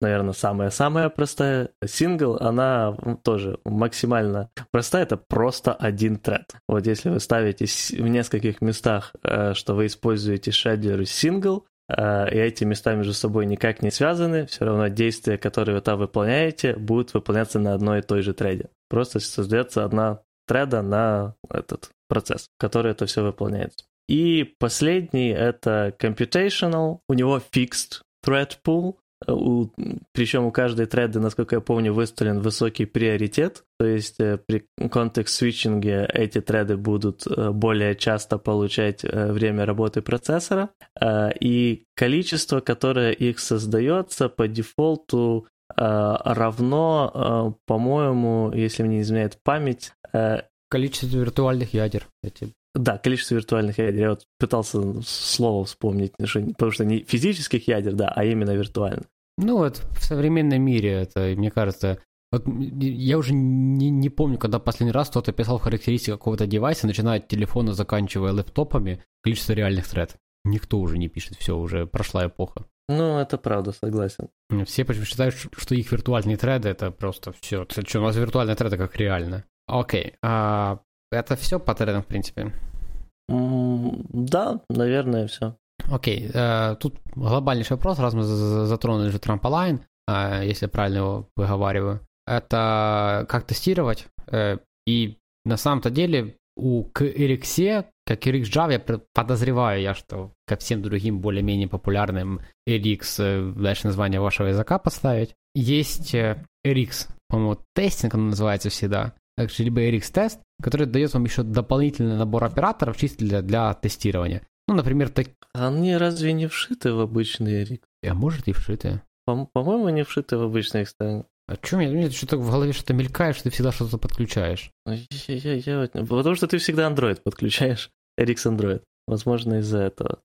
наверное, самая-самая простая Single, она тоже максимально простая. Это просто один тред. Вот если вы ставите в нескольких местах, что вы используете шедеры Single, и эти места между собой никак не связаны, все равно действия, которые вы там выполняете, будут выполняться на одной и той же треде. Просто создается одна треда на этот процесс, в который это все выполняется. И последний — это computational. У него fixed thread pool, причем у каждой треды, насколько я помню, выставлен высокий приоритет, то есть при контекст-свитчинге эти треды будут более часто получать время работы процессора, и количество, которое их создается, по дефолту равно, по-моему, если мне не изменяет память... Количество виртуальных ядер. Да, количество виртуальных ядер. Я вот пытался слово вспомнить, потому что не физических ядер, да, а именно виртуальных. Ну вот в современном мире это, мне кажется... Вот я уже не помню, когда последний раз кто-то писал характеристики какого-то девайса, начиная от телефона, заканчивая лэптопами, количество реальных тред. Никто уже не пишет, все, уже прошла эпоха. Ну, это правда, согласен. Все почему считают, что их виртуальные треды — это просто все. Что, у нас виртуальные треды как реально. Окей, это все по тредам, в принципе? Да, наверное, все. Окей, тут глобальнейший вопрос, раз мы затронули же трамполайн, если я правильно его выговариваю. Это как тестировать, и на самом-то деле к Rx, как и RxJava, я подозреваю, что ко всем другим более-менее популярным Rx, дальше название вашего языка поставить, есть Rx, по-моему, тестинг он называется всегда, либо Rx-тест, который дает вам еще дополнительный набор операторов чисто для тестирования. Ну, например, так... Они разве не вшиты в обычные Rx? А может и вшиты. По-моему, не вшиты в обычные Rx. А чё, мне что-то в голове что-то мелькает, что ты всегда что-то подключаешь. Потому что ты всегда Android подключаешь. Rx Android. Возможно, из-за этого.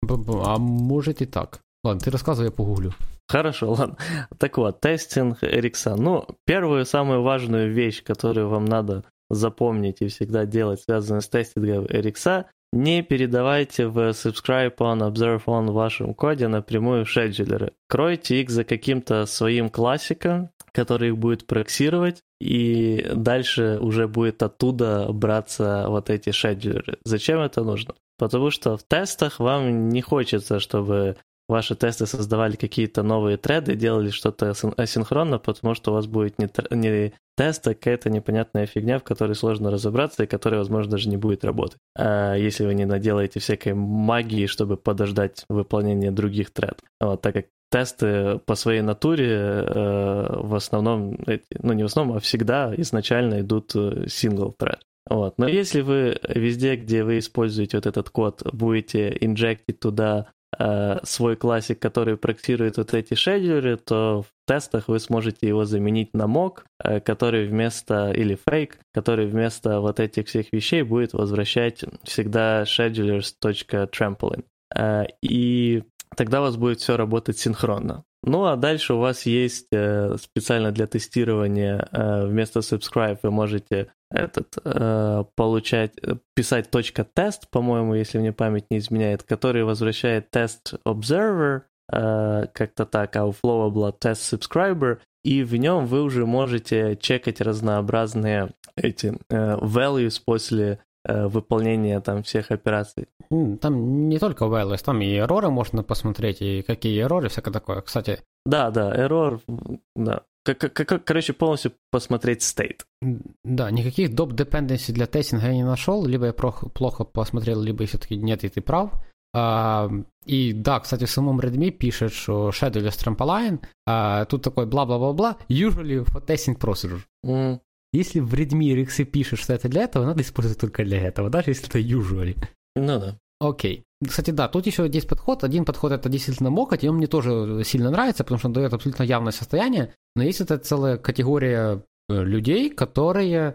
А может и так. Ладно, ты рассказывай, я погуглю. Хорошо, ладно. Так вот, тестинг Rx. Ну, первую самую важную вещь, которую вам надо запомнить и всегда делать, связанную с тестингом Rx, не передавайте в subscribe on, observe on в вашем коде напрямую шеджелеры. Кройте их за каким-то своим классиком, который их будет проксировать, и дальше уже будет оттуда браться вот эти шеджелеры. Зачем это нужно? Потому что в тестах вам не хочется, чтобы ваши тесты создавали какие-то новые треды, делали что-то асинхронно, потому что у вас будет не тест, а какая-то непонятная фигня, в которой сложно разобраться и которая, возможно, даже не будет работать, если вы не наделаете всякой магии, чтобы подождать выполнения других тред. Вот, так как тесты по своей натуре в основном, ну не в основном, а всегда изначально идут single thread. Вот. Но если вы везде, где вы используете вот этот код, будете инжектить туда свой классик, который проксирует вот эти шеджеры, то в тестах вы сможете его заменить на mock, который вместо, или fake, который вместо вот этих всех вещей будет возвращать всегда schedulers.trampling. И тогда у вас будет все работать синхронно. Ну а дальше у вас есть специально для тестирования вместо subscribe вы можете писать .test, по-моему, если мне память не изменяет, который возвращает test observer, как-то так, а у Flowable test subscriber, и в нем вы уже можете чекать разнообразные эти values после выполнения там всех операций. Там не только values, там и эроры можно посмотреть, и какие эроры, всякое такое, кстати. Да, эрор, да. Короче, полностью посмотреть state. Да, никаких доп dependency для тестинга я не нашел, либо я плохо посмотрел, либо все-таки нет, и ты прав. И да, кстати, в самому Redmi пишет, що schedule is trampoline, тут такой бла-бла-бла-бла, usually for testing procedure. Mm. Если в Redmi Rx пишет, что это для этого, надо использовать только для этого, даже если это usually. Ну да. Окей. Кстати, да, тут еще есть подход. Один подход — это действительно мокать, и он мне тоже сильно нравится, потому что он дает абсолютно явное состояние. Но есть это целая категория людей, которые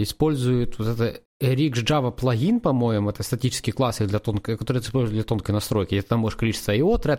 используют вот это RxJava плагин, по-моему, это статические классы, для тонкой, которые используют для тонкой настройки. И там может количество IO, thread.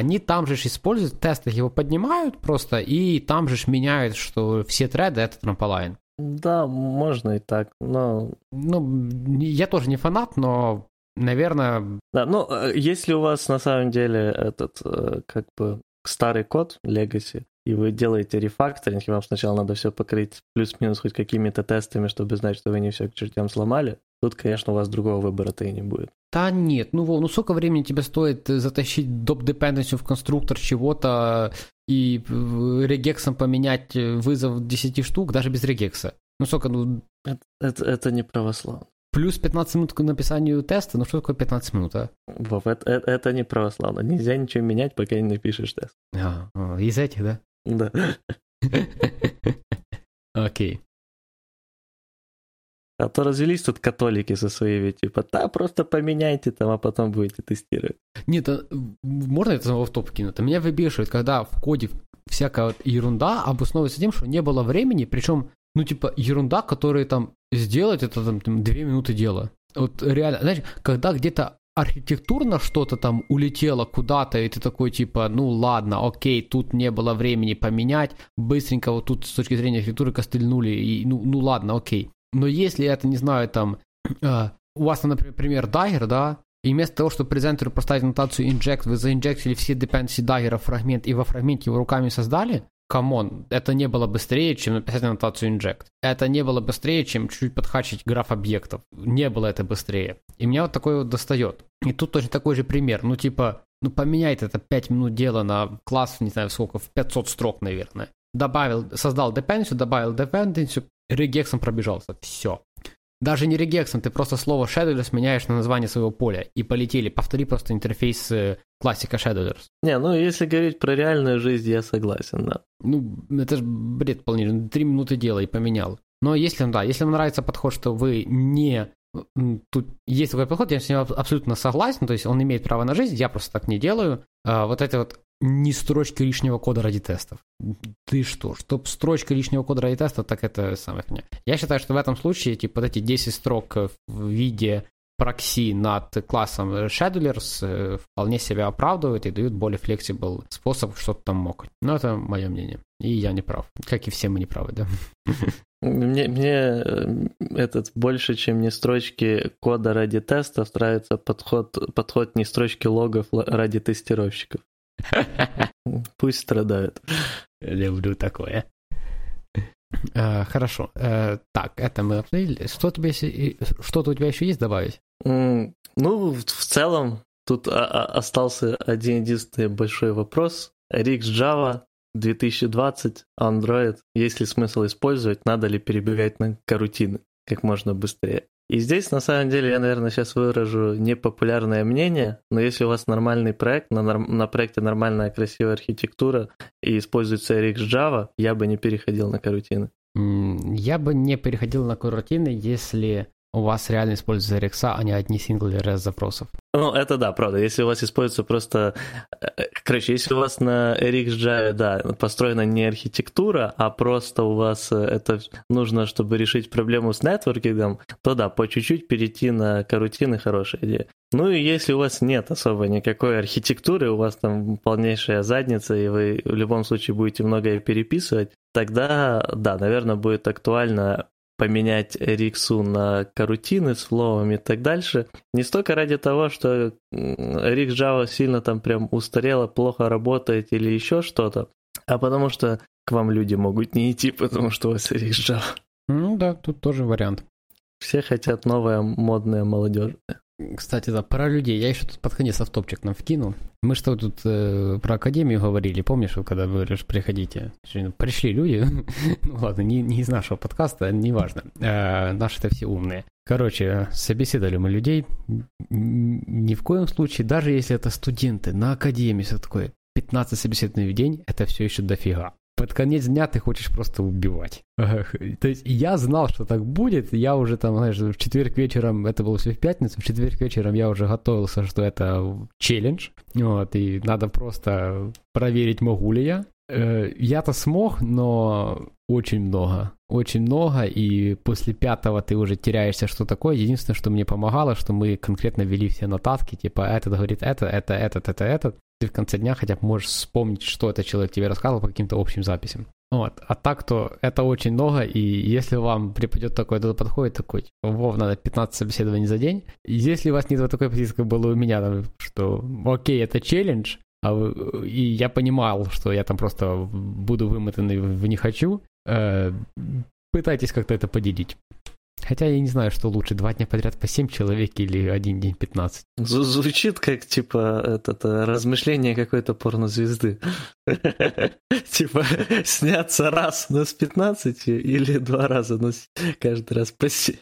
Они там же используют, в тестах его поднимают просто, и там же меняют, что все треды — это трамполайн. Да, можно и так, но... Ну, я тоже не фанат, но... Наверное... Да, ну, если у вас на самом деле этот, как бы, старый код, legacy, и вы делаете рефакторинг, и вам сначала надо все покрыть плюс-минус хоть какими-то тестами, чтобы знать, что вы не все к чертям сломали, тут, конечно, у вас другого выбора-то и не будет. Да нет, ну, Вов, ну сколько времени тебе стоит затащить доп-депенденцию в конструктор чего-то и регексом поменять вызов 10 штук, даже без регекса? Ну, сколько, ну... Это не православно. Плюс 15 минут к написанию теста, ну что такое 15 минут, а? Вов, это не православно. Нельзя ничего менять, пока не напишешь тест. Из этих, да? Да. Окей. А то развелись тут католики со своими, типа, да, просто поменяйте там, а потом будете тестировать. Нет, можно это самого в топ кинуть? Меня выбешивает, когда в коде всякая ерунда обосновывается тем, что не было времени, причем, ну, типа, ерунда, которую там сделать, это там 2 минуты дела. Вот реально, знаешь, когда где-то архитектурно что-то там улетело куда-то, и ты такой, типа, ну ладно, окей, тут не было времени поменять, быстренько вот тут с точки зрения архитектуры костыльнули, и ну ладно, окей. Но если это, не знаю, там, у вас, например, Dagger, да, и вместо того, чтобы презентеру поставить аннотацию inject, вы заинжектили все dependency Dagger в фрагмент, и во фрагменте его руками создали, камон, это не было быстрее, чем написать аннотацию inject. Это не было быстрее, чем чуть-чуть подхачить граф объектов. Не было это быстрее. И меня вот такое вот достает. И тут точно такой же пример. Ну, типа, ну поменяет это 5 минут дела на класс, не знаю сколько, в 500 строк, наверное. Добавил, создал dependency, добавил dependency, регексом пробежался. Все. Даже не регексом, ты просто слово shadowless меняешь на название своего поля. И полетели. Повтори просто интерфейс классика shadowless. Не, ну если говорить про реальную жизнь, я согласен, да. Ну, это же бред полный. 3 минуты дела и поменял. Но если, да, если вам нравится подход, что вы не... Тут есть такой подход, я с ним абсолютно согласен. То есть он имеет право на жизнь, я просто так не делаю. Вот это вот не строчки лишнего кода ради тестов. Ты что? Чтоб строчка лишнего кода ради тестов, так это самое фигня. Я считаю, что в этом случае, типа, вот эти 10 строк в виде прокси над классом shadowlers вполне себя оправдывают и дают более flexible способ что-то там мокать. Но это мое мнение. И я не прав. Как и все мы не правы, да? Мне этот больше, чем не строчки кода ради тестов, нравится подход не строчки логов ради тестировщиков. Пусть страдают. Люблю такое. Хорошо. Так, это мы обсудили. Что-то у тебя еще есть добавить? Ну, в целом, тут остался один единственный большой вопрос. RxJava 2020, Android. Есть ли смысл использовать? Надо ли перебегать на корутины как можно быстрее? И здесь, на самом деле, я, наверное, сейчас выражу непопулярное мнение, но если у вас нормальный проект, на проекте нормальная красивая архитектура и используется RxJava, я бы не переходил на корутины. Я бы не переходил на корутины, если у вас реально используется Rx, а не одни Single REST запросов. Ну, это да, правда. Если у вас используется просто... Короче, если у вас на RxJava, да, построена не архитектура, а просто у вас это нужно, чтобы решить проблему с нетворкингом, то да, по чуть-чуть перейти на корутины – хорошая идея. Ну и если у вас нет особо никакой архитектуры, у вас там полнейшая задница, и вы в любом случае будете многое переписывать, тогда, да, наверное, будет актуально поменять Rx на корутины с флоуами и так дальше. Не столько ради того, что RxJava сильно там прям устарела, плохо работает или еще что-то, а потому что к вам люди могут не идти, потому что у вас RxJava. Ну да, тут тоже вариант. Все хотят новое, модное, молодежное. Кстати, да, про людей. Я еще тут под конец автопчик нам вкинул. Мы что тут про академию говорили, помнишь, когда говоришь, приходите? Пришли люди, ну ладно, не из нашего подкаста, неважно. Наши-то все умные. Короче, собеседовали мы людей. Ни в коем случае, даже если это студенты на академии, все такое, 15 собеседований в день, это все еще дофига. Под конец дня ты хочешь просто убивать. То есть я знал, что так будет. Я уже там, знаешь, в четверг вечером, это было все в пятницу, в четверг вечером я уже готовился, что это челлендж. Вот, и надо просто проверить, могу ли я. Я-то смог, но очень много. Очень много, и после пятого ты уже теряешься, что такое. Единственное, что мне помогало, что мы конкретно вели все нотатки, типа этот говорит этот. Ты в конце дня хотя бы можешь вспомнить, что этот человек тебе рассказывал по каким-то общим записям. Вот. А так-то это очень много, и если вам преподет такой, то подходит такой, Вов, надо 15 собеседований за день. Если у вас нет вот такой позиции, как было у меня, что окей, это челлендж, и я понимал, что я там просто буду вымотанный в не хочу, пытайтесь как-то это поделить. Хотя я не знаю, что лучше, 2 дня подряд по 7 человек или 1 день 15. Звучит как, типа, размышление какой-то порнозвезды. Типа, сняться раз, но с 15, или 2 раза, но каждый раз по 7.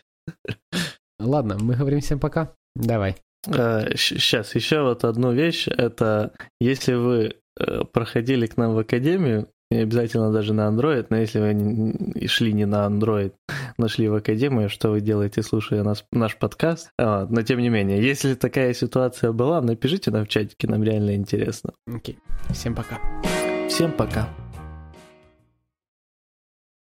Ладно, мы говорим всем пока. Давай. Сейчас, еще вот одну вещь. Это, если вы проходили к нам в академию, не обязательно даже на Android, но если вы шли не на Android, но шли в академию, что вы делаете, слушая наш подкаст. Но тем не менее, если такая ситуация была, напишите нам в чатике, нам реально интересно. Окей. Всем пока. Всем пока.